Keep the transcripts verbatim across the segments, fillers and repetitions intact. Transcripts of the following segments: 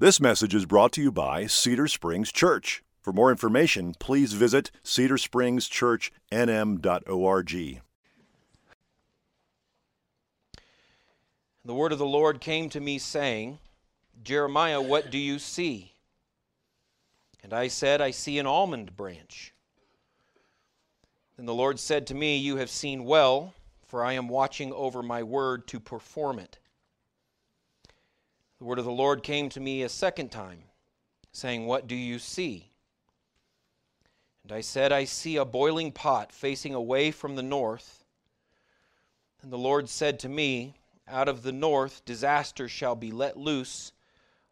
This message is brought to you by Cedar Springs Church. For more information, please visit cedar springs church n m dot org. The word of the Lord came to me, saying, Jeremiah, what do you see? And I said, I see an almond branch. Then the Lord said to me, you have seen well, for I am watching over my word to perform it. The word of the Lord came to me a second time, saying, what do you see? And I said, I see a boiling pot facing away from the north. And the Lord said to me, out of the north disaster shall be let loose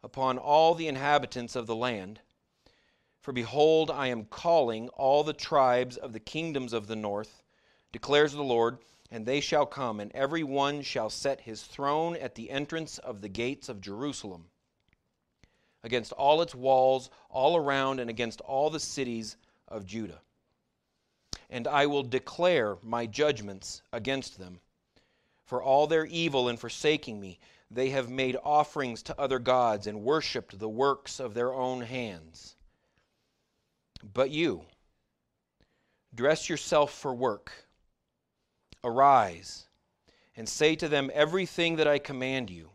upon all the inhabitants of the land. For behold, I am calling all the tribes of the kingdoms of the north, declares the Lord, and they shall come, and every one shall set his throne at the entrance of the gates of Jerusalem, against all its walls, all around, and against all the cities of Judah. And I will declare my judgments against them. For all their evil in forsaking me, they have made offerings to other gods and worshipped the works of their own hands. But you, dress yourself for work. Arise and say to them everything that I command you.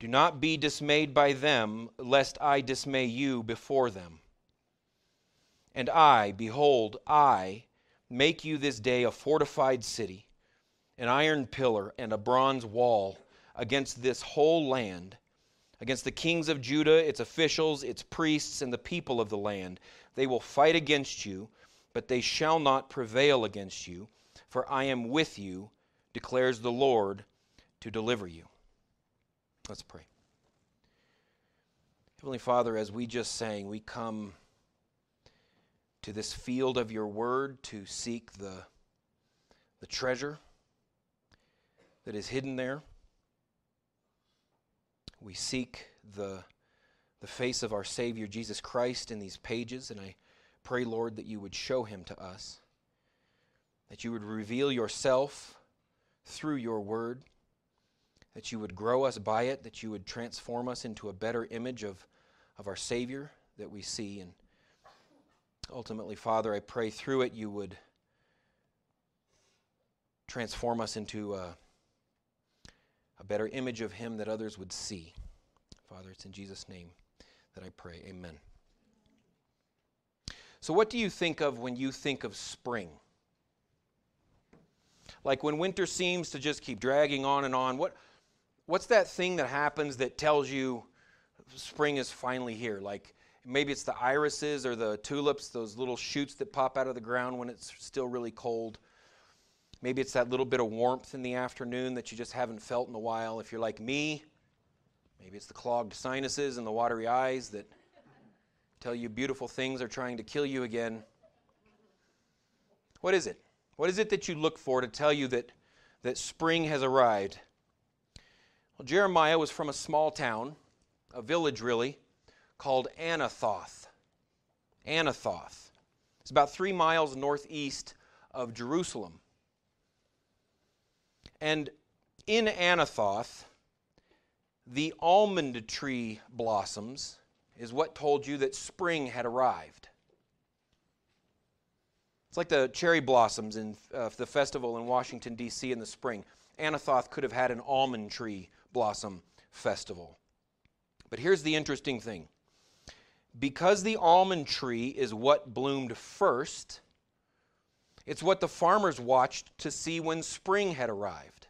Do not be dismayed by them, lest I dismay you before them. And I, behold, I make you this day a fortified city, an iron pillar and a bronze wall against this whole land, against the kings of Judah, its officials, its priests, and the people of the land. They will fight against you, but they shall not prevail against you, for I am with you, declares the Lord, to deliver you. Let's pray. Heavenly Father, as we just sang, we come to this field of your word to seek the, the treasure that is hidden there. We seek the, the face of our Savior Jesus Christ in these pages, and I pray, Lord, that you would show him to us, that you would reveal yourself through your word, that you would grow us by it, that you would transform us into a better image of, of our Savior that we see. And ultimately, Father, I pray through it you would transform us into a a better image of him that others would see. Father, it's in Jesus' name that I pray. Amen. So what do you think of when you think of spring? Like when winter seems to just keep dragging on and on, what, what's that thing that happens that tells you spring is finally here? Like maybe it's the irises or the tulips, those little shoots that pop out of the ground when it's still really cold. Maybe it's that little bit of warmth in the afternoon that you just haven't felt in a while. If you're like me, maybe it's the clogged sinuses and the watery eyes that tell you beautiful things are trying to kill you again. What is it? What is it that you look for to tell you that, that spring has arrived? Well, Jeremiah was from a small town, a village really, called Anathoth. Anathoth. It's about three miles northeast of Jerusalem. And in Anathoth, the almond tree blossoms is what told you that spring had arrived. It's like the cherry blossoms in uh, the festival in Washington, D C in the spring. Anathoth could have had an almond tree blossom festival. But here's the interesting thing. Because the almond tree is what bloomed first, it's what the farmers watched to see when spring had arrived.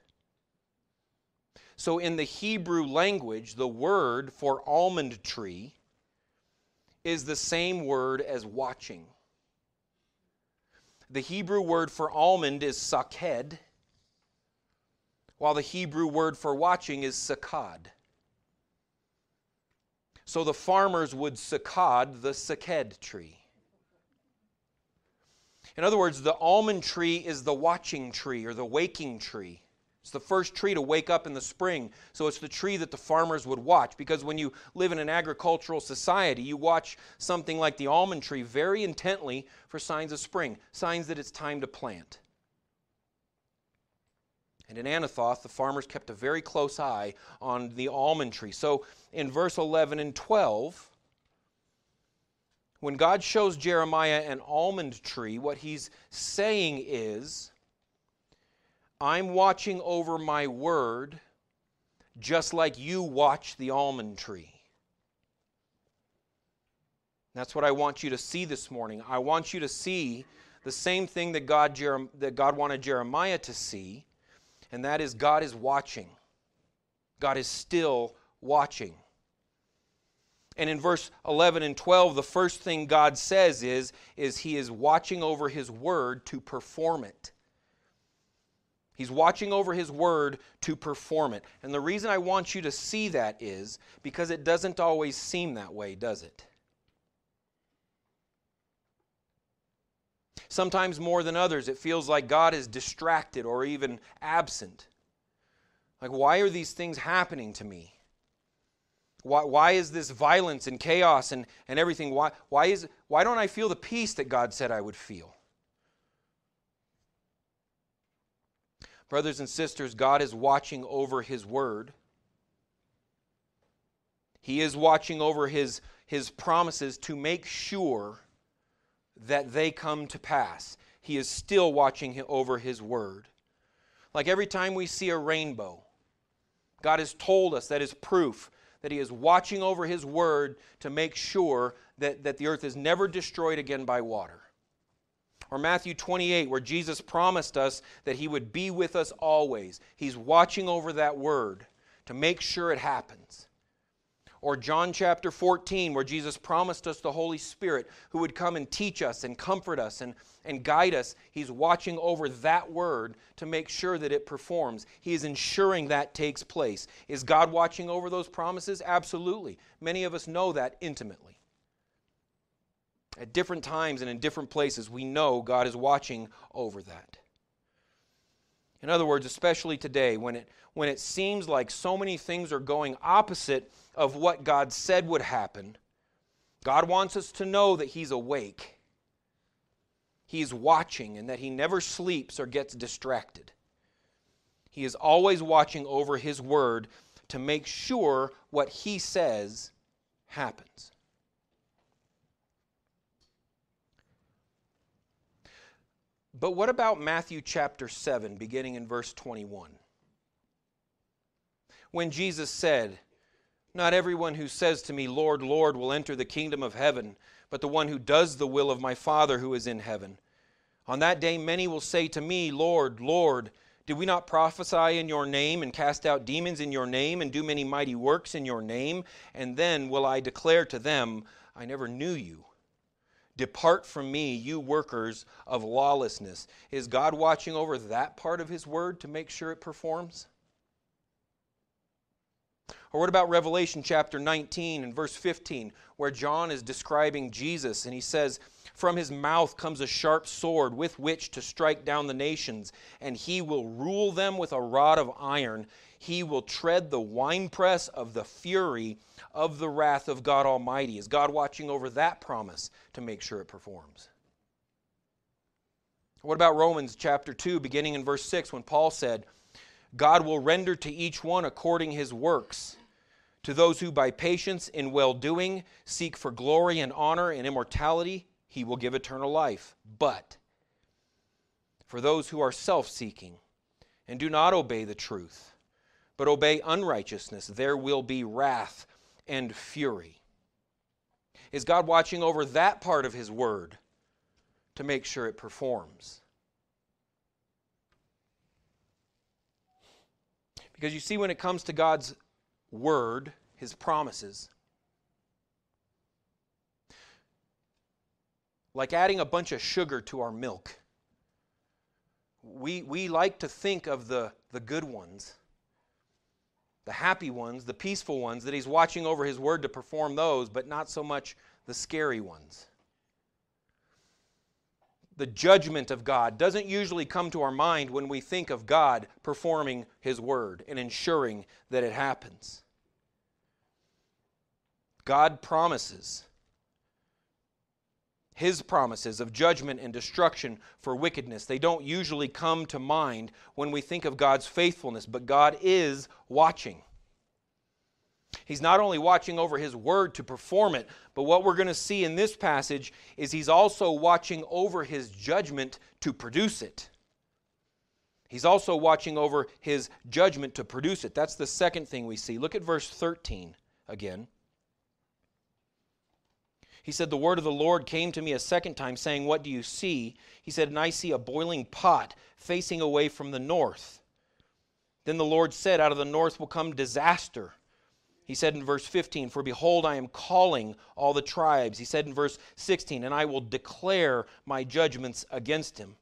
So in the Hebrew language, the word for almond tree is the same word as watching. The Hebrew word for almond is saked, while the Hebrew word for watching is sakad. So the farmers would sakad the saked tree. In other words, the almond tree is the watching tree or the waking tree. It's the first tree to wake up in the spring. So it's the tree that the farmers would watch, because when you live in an agricultural society, you watch something like the almond tree very intently for signs of spring, signs that it's time to plant. And in Anathoth, the farmers kept a very close eye on the almond tree. So in verse eleven and twelve, when God shows Jeremiah an almond tree, what he's saying is, I'm watching over my word just like you watch the almond tree. That's what I want you to see this morning. I want you to see the same thing that God, Jer- that God wanted Jeremiah to see, and that is God is watching. God is still watching. And in verse eleven and twelve, the first thing God says is, is He is watching over His word to perform it. He's watching over His word to perform it. And the reason I want you to see that is because it doesn't always seem that way, does it? Sometimes more than others, it feels like God is distracted or even absent. Like, why are these things happening to me? Why, why is this violence and chaos and, and everything? Why, why, is, why don't I feel the peace that God said I would feel? Brothers and sisters, God is watching over His word. He is watching over His, His promises to make sure that they come to pass. He is still watching over His word. Like every time we see a rainbow, God has told us that is proof that He is watching over His word to make sure that, that the earth is never destroyed again by water. Or Matthew twenty-eight, where Jesus promised us that He would be with us always. He's watching over that word to make sure it happens. Or John chapter fourteen, where Jesus promised us the Holy Spirit who would come and teach us and comfort us and, and guide us. He's watching over that word to make sure that it performs. He is ensuring that takes place. Is God watching over those promises? Absolutely. Many of us know that intimately. At different times and in different places, we know God is watching over that. In other words, especially today, when it, when it seems like so many things are going opposite of what God said would happen, God wants us to know that He's awake, He's watching, and that He never sleeps or gets distracted. He is always watching over His word to make sure what He says happens. But what about Matthew chapter seven, beginning in verse twenty-one? When Jesus said, "Not everyone who says to me, 'Lord, Lord,' will enter the kingdom of heaven, but the one who does the will of my Father who is in heaven. On that day many will say to me, 'Lord, Lord, did we not prophesy in your name and cast out demons in your name and do many mighty works in your name?' And then will I declare to them, 'I never knew you. Depart from me, you workers of lawlessness.'" Is God watching over that part of His word to make sure it performs? Or what about Revelation chapter nineteen and verse fifteen, where John is describing Jesus and he says, "From His mouth comes a sharp sword with which to strike down the nations, and He will rule them with a rod of iron. He will tread the winepress of the fury of the wrath of God Almighty." Is God watching over that promise to make sure it performs? What about Romans chapter two, beginning in verse six, when Paul said, "God will render to each one according his works, to those who by patience in well-doing seek for glory and honor and immortality, He will give eternal life. But for those who are self-seeking and do not obey the truth, but obey unrighteousness, there will be wrath and fury." Is God watching over that part of His word to make sure it performs? Because you see, when it comes to God's word, His promises, like adding a bunch of sugar to our milk, we, we like to think of the, the good ones, the happy ones, the peaceful ones, that He's watching over His word to perform those, but not so much the scary ones. The judgment of God doesn't usually come to our mind when we think of God performing His word and ensuring that it happens. God promises. his promises of judgment and destruction for wickedness. They don't usually come to mind when we think of God's faithfulness, but God is watching. He's not only watching over his word to perform it, but what we're going to see in this passage is he's also watching over his judgment to produce it. He's also watching over his judgment to produce it. That's the second thing we see. Look at verse thirteen again. He said, the word of the Lord came to me a second time, saying, what do you see? He said, and I see a boiling pot facing away from the north. Then the Lord said, out of the north will come disaster. He said in verse fifteen, for behold, I am calling all the tribes. He said in verse sixteen, and I will declare my judgments against him.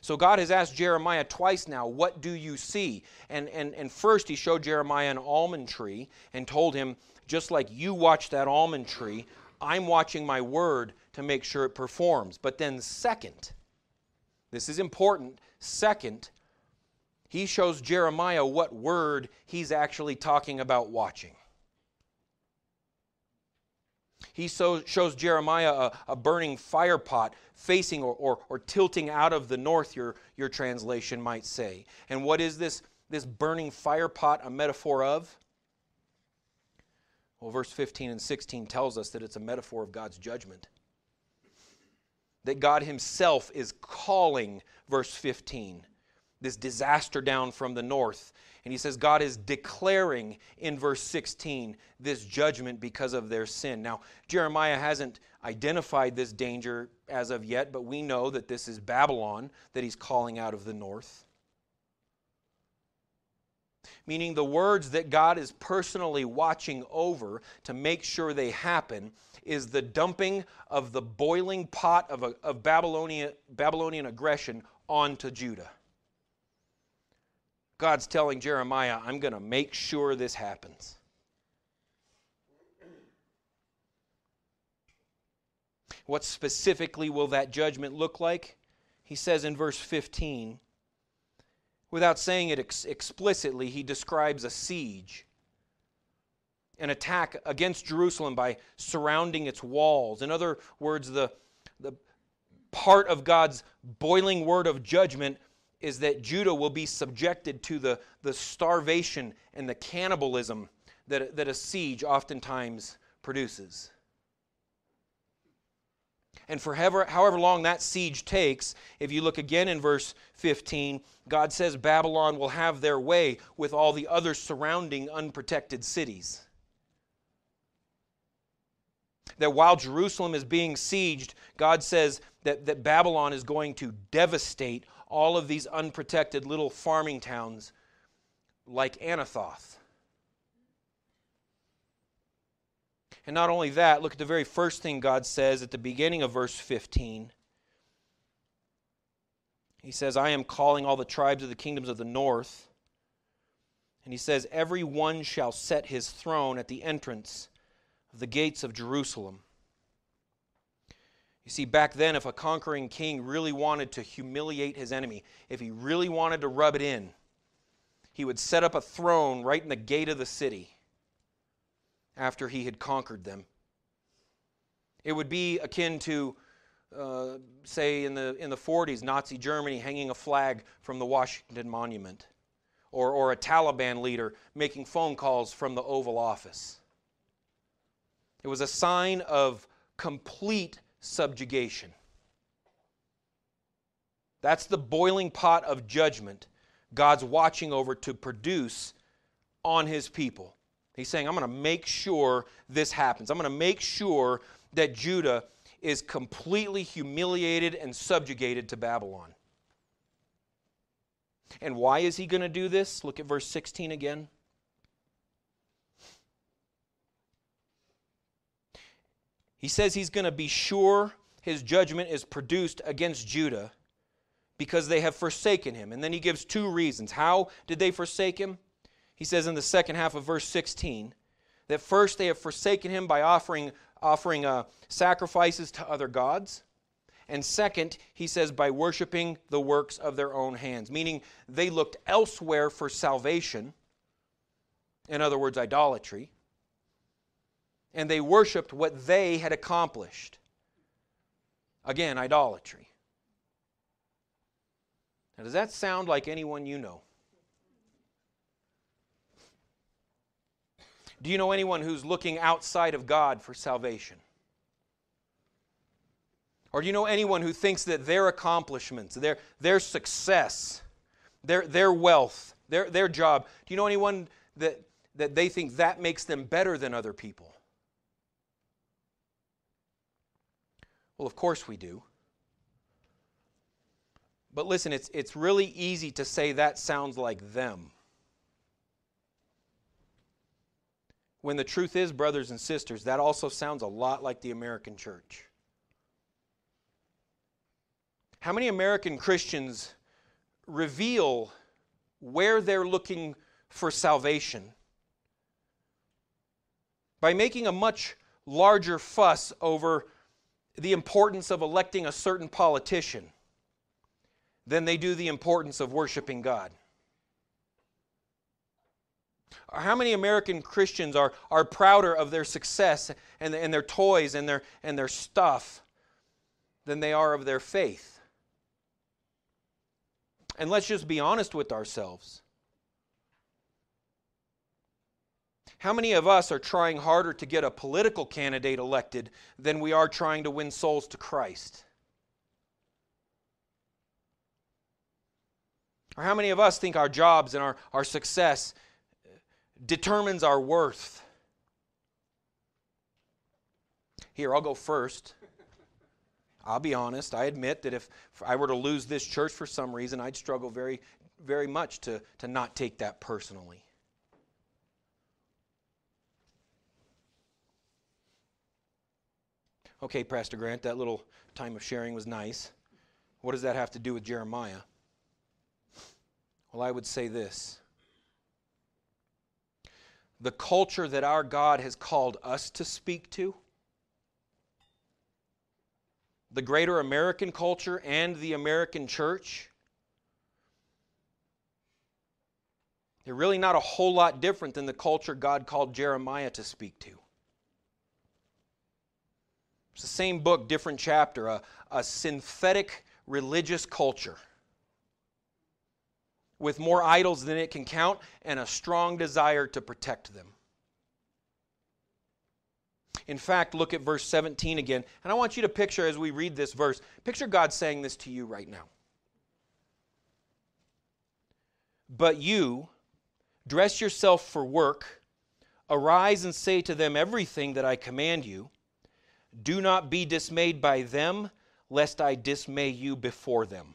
So God has asked Jeremiah twice now, what do you see? And, and, and first he showed Jeremiah an almond tree and told him, just like you watch that almond tree, I'm watching my word to make sure it performs. But then second, this is important, second, he shows Jeremiah what word he's actually talking about watching. He so shows Jeremiah a, a burning fire pot facing or, or, or tilting out of the north, your, your translation might say. And what is this, this burning fire pot a metaphor of? Well, verse fifteen and sixteen tells us that it's a metaphor of God's judgment. That God himself is calling, verse fifteen, this disaster down from the north. And he says God is declaring in verse sixteen this judgment because of their sin. Now, Jeremiah hasn't identified this danger as of yet, but we know that this is Babylon that he's calling out of the north. Meaning the words that God is personally watching over to make sure they happen is the dumping of the boiling pot of, a, of Babylonian, Babylonian aggression onto Judah. God's telling Jeremiah, I'm going to make sure this happens. What specifically will that judgment look like? He says in verse fifteen, without saying it ex- explicitly, he describes a siege, an attack against Jerusalem by surrounding its walls. In other words, the, the part of God's boiling word of judgment is that Judah will be subjected to the, the starvation and the cannibalism that, that a siege oftentimes produces. And for however, however long that siege takes, if you look again in verse fifteen, God says Babylon will have their way with all the other surrounding unprotected cities. That while Jerusalem is being sieged, God says that, that Babylon is going to devastate all of these unprotected little farming towns like Anathoth. And not only that, look at the very first thing God says at the beginning of verse fifteen. He says, I am calling all the tribes of the kingdoms of the north. And he says, every one shall set his throne at the entrance of the gates of Jerusalem. You see, back then, if a conquering king really wanted to humiliate his enemy, if he really wanted to rub it in, he would set up a throne right in the gate of the city. After he had conquered them, it would be akin to, uh, say, in the in the forties, Nazi Germany hanging a flag from the Washington monument, or or a Taliban leader making phone calls from the Oval Office. It was a sign of complete subjugation. That's the boiling pot of judgment God's watching over to produce on his people. He's saying, I'm going to make sure this happens. I'm going to make sure that Judah is completely humiliated and subjugated to Babylon. And why is he going to do this? Look at verse sixteen again. He says he's going to be sure his judgment is produced against Judah because they have forsaken him. And then he gives two reasons. How did they forsake him? He says in the second half of verse sixteen that first they have forsaken him by offering, offering uh, sacrifices to other gods. And second, he says, by worshiping the works of their own hands, meaning they looked elsewhere for salvation, in other words, idolatry, and they worshiped what they had accomplished. Again, idolatry. Now, does that sound like anyone you know? Do you know anyone who's looking outside of God for salvation? Or do you know anyone who thinks that their accomplishments, their, their success, their, their wealth, their, their job, do you know anyone that, that they think that makes them better than other people? Well, of course we do. But listen, it's, it's really easy to say that sounds like them. When the truth is, brothers and sisters, that also sounds a lot like the American church. How many American Christians reveal where they're looking for salvation by making a much larger fuss over the importance of electing a certain politician than they do the importance of worshiping God? How many American Christians are, are prouder of their success and, and their toys and their, and their stuff than they are of their faith? And let's just be honest with ourselves. How many of us are trying harder to get a political candidate elected than we are trying to win souls to Christ? Or how many of us think our jobs and our, our success determines our worth? Here, I'll go first. I'll be honest. I admit that if I were to lose this church for some reason, I'd struggle very, very much to, to not take that personally. Okay, Pastor Grant, that little time of sharing was nice. What does that have to do with Jeremiah? Well, I would say this. The culture that our God has called us to speak to, the greater American culture and the American church, they're really not a whole lot different than the culture God called Jeremiah to speak to. It's the same book, different chapter, a, a synthetic religious culture with more idols than it can count, and a strong desire to protect them. In fact, look at verse seventeen again. And I want you to picture, as we read this verse, picture God saying this to you right now. But you, dress yourself for work, arise and say to them everything that I command you. Do not be dismayed by them, lest I dismay you before them.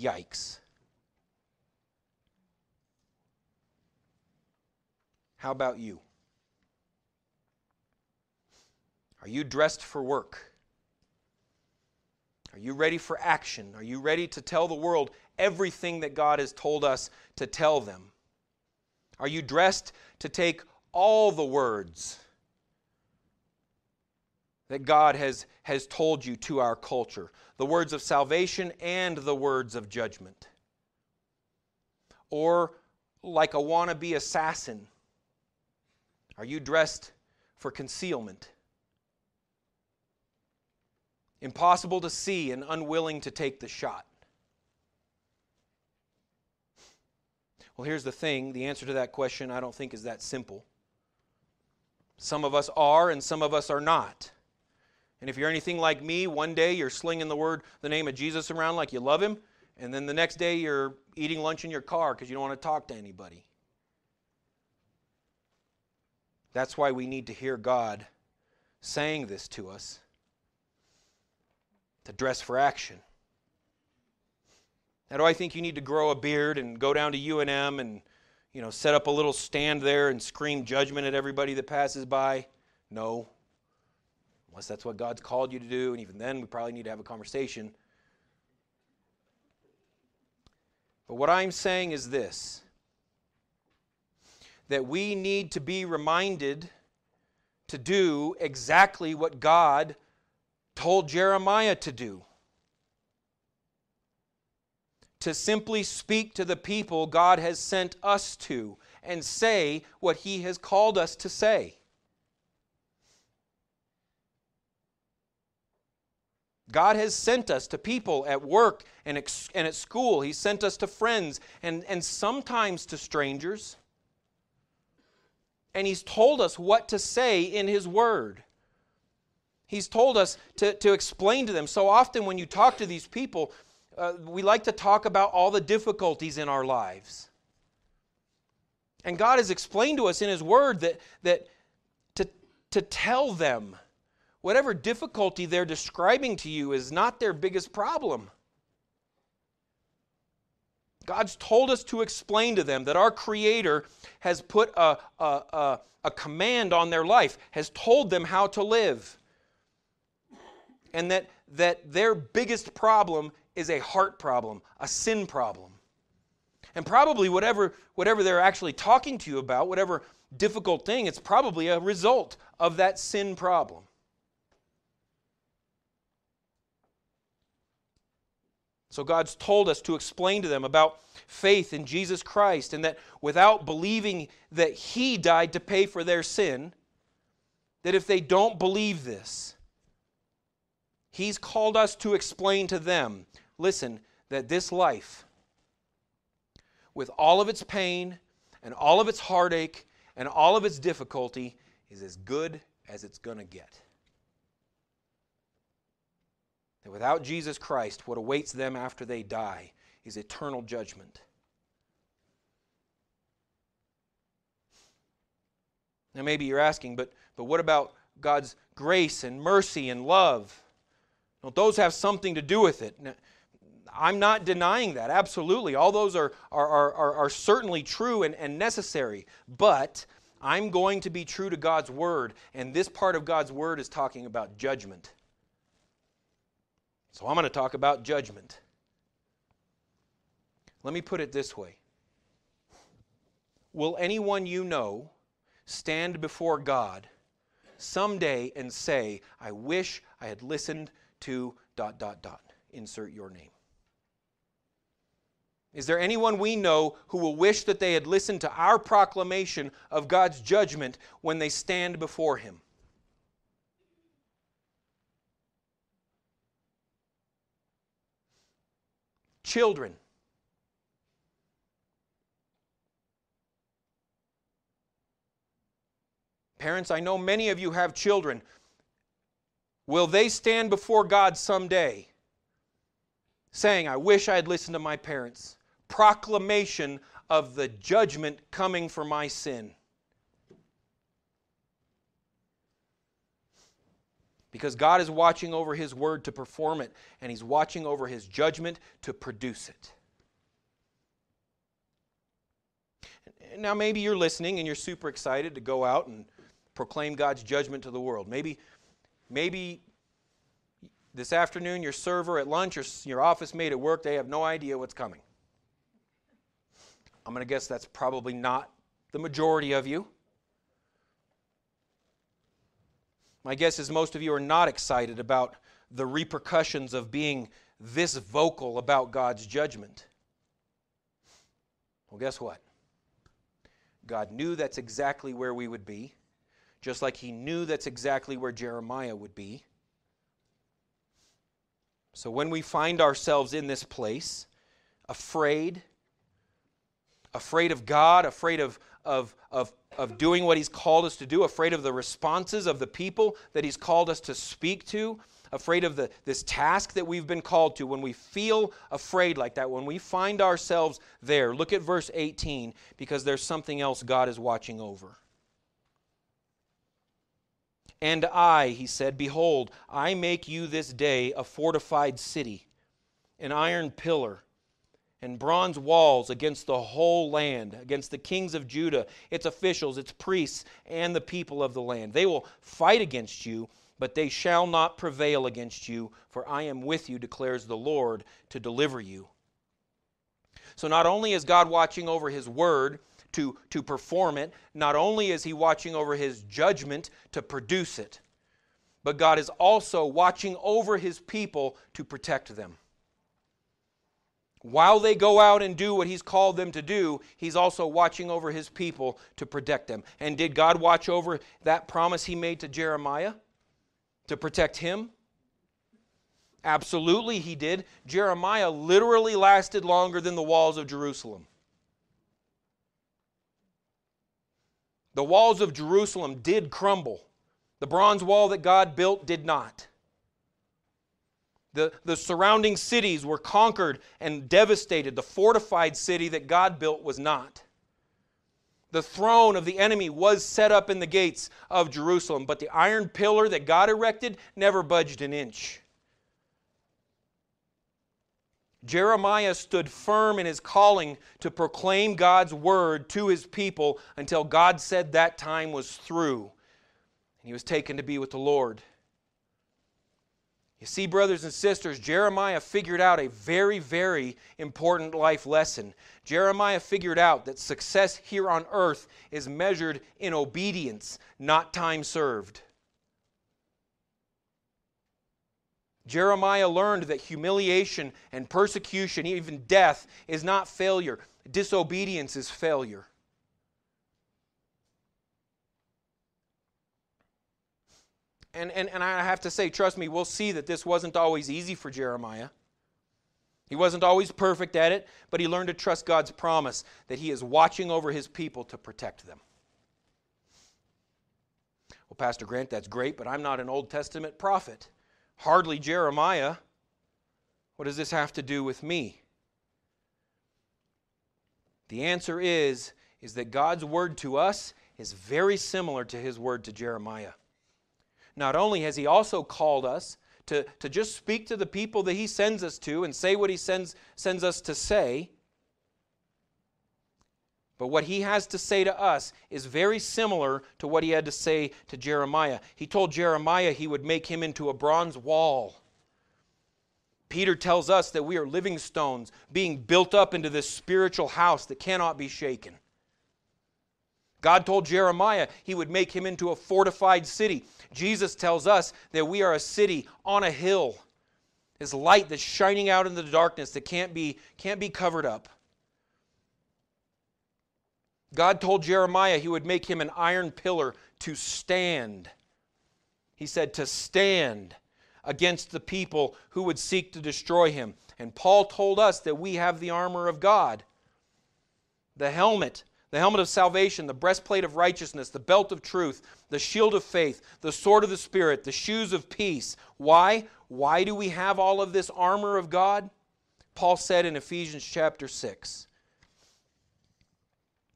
Yikes. How about you? Are you dressed for work? Are you ready for action? Are you ready to tell the world everything that God has told us to tell them? Are you dressed to take all the words that God has, has told you to our culture? The words of salvation and the words of judgment. Or like a wannabe assassin, are you dressed for concealment? Impossible to see and unwilling to take the shot. Well, here's the thing. The answer to that question, I don't think, is that simple. Some of us are and some of us are not. And if you're anything like me, one day you're slinging the word, the name of Jesus around like you love him, and then the next day you're eating lunch in your car because you don't want to talk to anybody. That's why we need to hear God saying this to us, to dress for action. Now, do I think you need to grow a beard and go down to U N M and, you know, set up a little stand there and scream judgment at everybody that passes by? No. Unless that's what God's called you to do, and even then we probably need to have a conversation. But what I'm saying is this, that we need to be reminded to do exactly what God told Jeremiah to do. To simply speak to the people God has sent us to and say what He has called us to say. God has sent us to people at work and at school. He sent us to friends and, and sometimes to strangers. And He's told us what to say in His Word. He's told us to, to explain to them. So often when you talk to these people, uh, we like to talk about all the difficulties in our lives. And God has explained to us in His Word that, that to, to tell them whatever difficulty they're describing to you is not their biggest problem. God's told us to explain to them that our Creator has put a, a, a, a command on their life, has told them how to live, and that, that their biggest problem is a heart problem, a sin problem. And probably whatever, whatever they're actually talking to you about, whatever difficult thing, it's probably a result of that sin problem. So God's told us to explain to them about faith in Jesus Christ, and that without believing that He died to pay for their sin, that if they don't believe this, He's called us to explain to them, listen, that this life, with all of its pain and all of its heartache and all of its difficulty, is as good as it's going to get. That without Jesus Christ, what awaits them after they die is eternal judgment. Now maybe you're asking, but, but what about God's grace and mercy and love? Don't those have something to do with it? Now, I'm not denying that, absolutely. All those are, are, are, are certainly true and, and necessary, but I'm going to be true to God's Word, and this part of God's Word is talking about judgment. So I'm going to talk about judgment. Let me put it this way. Will anyone you know stand before God someday and say, I wish I had listened to dot, dot, dot, insert your name? Is there anyone we know who will wish that they had listened to our proclamation of God's judgment when they stand before Him? Children. Parents, I know many of you have children. Will they stand before God someday saying, I wish I had listened to my parents? Proclamation of the judgment coming for my sin. Because God is watching over His Word to perform it, and He's watching over His judgment to produce it. Now maybe you're listening and you're super excited to go out and proclaim God's judgment to the world. Maybe, maybe this afternoon your server at lunch or your office mate at work, they have no idea what's coming. I'm going to guess that's probably not the majority of you. My guess is most of you are not excited about the repercussions of being this vocal about God's judgment. Well, guess what? God knew that's exactly where we would be, just like He knew that's exactly where Jeremiah would be. So when we find ourselves in this place, afraid, afraid of God, afraid of, of, of of doing what He's called us to do, afraid of the responses of the people that He's called us to speak to, afraid of the, this task that we've been called to, when we feel afraid like that, when we find ourselves there, look at verse eighteen, because there's something else God is watching over. And I, He said, behold, I make you this day a fortified city, an iron pillar, and bronze walls against the whole land, against the kings of Judah, its officials, its priests, and the people of the land. They will fight against you, but they shall not prevail against you, for I am with you, declares the Lord, to deliver you. So not only is God watching over His Word to, to perform it, not only is He watching over His judgment to produce it, but God is also watching over His people to protect them. While they go out and do what He's called them to do, He's also watching over His people to protect them. And did God watch over that promise He made to Jeremiah to protect him? Absolutely he did. Jeremiah literally lasted longer than the walls of Jerusalem. The walls of Jerusalem did crumble. The bronze wall that God built did not. The, the surrounding cities were conquered and devastated. The fortified city that God built was not. The throne of the enemy was set up in the gates of Jerusalem, but the iron pillar that God erected never budged an inch. Jeremiah stood firm in his calling to proclaim God's word to his people until God said that time was through, and he was taken to be with the Lord. You see, brothers and sisters, Jeremiah figured out a very, very important life lesson. Jeremiah figured out that success here on earth is measured in obedience, not time served. Jeremiah learned that humiliation and persecution, even death, is not failure. Disobedience is failure. And, and, and I have to say, trust me, we'll see that this wasn't always easy for Jeremiah. He wasn't always perfect at it, but he learned to trust God's promise that he is watching over his people to protect them. Well, Pastor Grant, that's great, but I'm not an Old Testament prophet. Hardly Jeremiah. What does this have to do with me? The answer is, is that God's word to us is very similar to his word to Jeremiah. Not only has he also called us to, to just speak to the people that he sends us to and say what he sends, sends us to say, but what he has to say to us is very similar to what he had to say to Jeremiah. He told Jeremiah he would make him into a bronze wall. Peter tells us that we are living stones being built up into this spiritual house that cannot be shaken. God told Jeremiah he would make him into a fortified city. Jesus tells us that we are a city on a hill. His light that's shining out in the darkness that can't be, can't be covered up. God told Jeremiah he would make him an iron pillar to stand. He said to stand against the people who would seek to destroy him. And Paul told us that we have the armor of God, the helmet The helmet of salvation, the breastplate of righteousness, the belt of truth, the shield of faith, the sword of the Spirit, the shoes of peace. Why? Why do we have all of this armor of God? Paul said in Ephesians chapter six,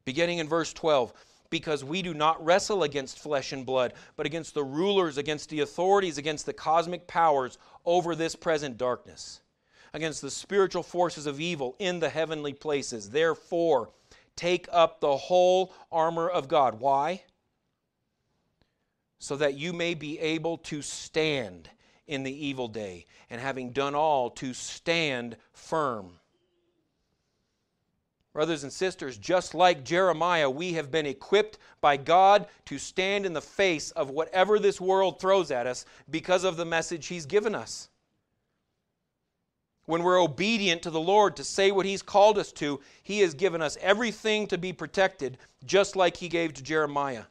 beginning in verse twelve, because we do not wrestle against flesh and blood, but against the rulers, against the authorities, against the cosmic powers over this present darkness, against the spiritual forces of evil in the heavenly places. Therefore, take up the whole armor of God. Why? So that you may be able to stand in the evil day, and having done all, to stand firm. Brothers and sisters, just like Jeremiah, we have been equipped by God to stand in the face of whatever this world throws at us because of the message he's given us. When we're obedient to the Lord to say what he's called us to, he has given us everything to be protected, just like he gave to Jeremiah.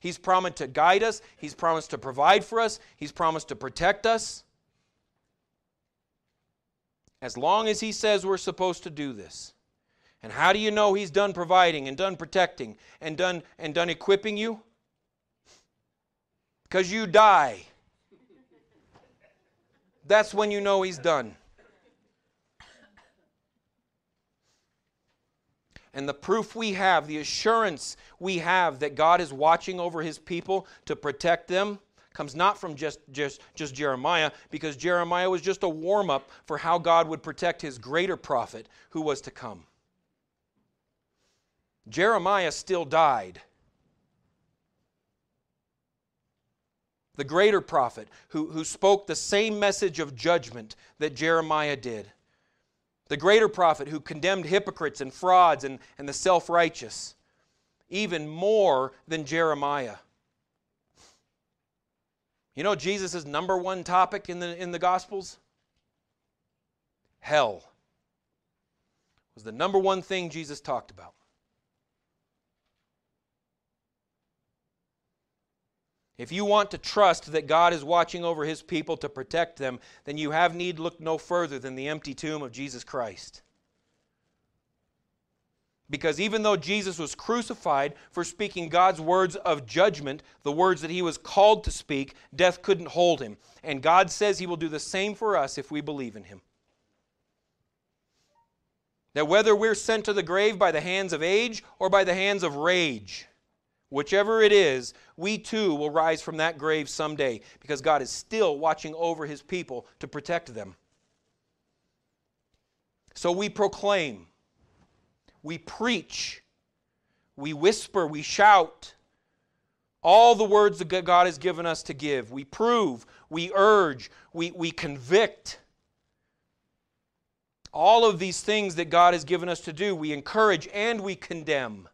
He's promised to guide us. He's promised to provide for us. He's promised to protect us. As long as he says we're supposed to do this. And how do you know he's done providing and done protecting and done, and done equipping you? Because you die. That's when you know he's done. And the proof we have, the assurance we have that God is watching over his people to protect them comes not from just, just, just Jeremiah, because Jeremiah was just a warm-up for how God would protect his greater prophet who was to come. Jeremiah still died. The greater prophet who, who spoke the same message of judgment that Jeremiah did. The greater prophet who condemned hypocrites and frauds and, and the self-righteous, even more than Jeremiah. You know Jesus' number one topic in the, in the Gospels? Hell. It was the number one thing Jesus talked about. If you want to trust that God is watching over His people to protect them, then you have need look no further than the empty tomb of Jesus Christ. Because even though Jesus was crucified for speaking God's words of judgment, the words that He was called to speak, death couldn't hold Him. And God says He will do the same for us if we believe in Him. That whether we're sent to the grave by the hands of age or by the hands of rage, whichever it is, we too will rise from that grave someday, because God is still watching over His people to protect them. So we proclaim, we preach, we whisper, we shout all the words that God has given us to give. We prove, we urge, we, we convict. All of these things that God has given us to do, we encourage and we condemn.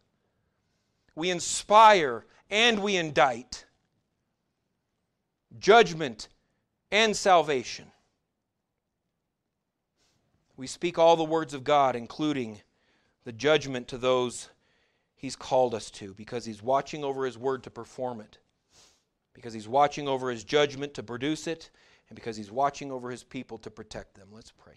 We inspire and we indict. Judgment and salvation. We speak all the words of God, including the judgment to those He's called us to, because He's watching over His word to perform it, because He's watching over His judgment to produce it, and because He's watching over His people to protect them. Let's pray.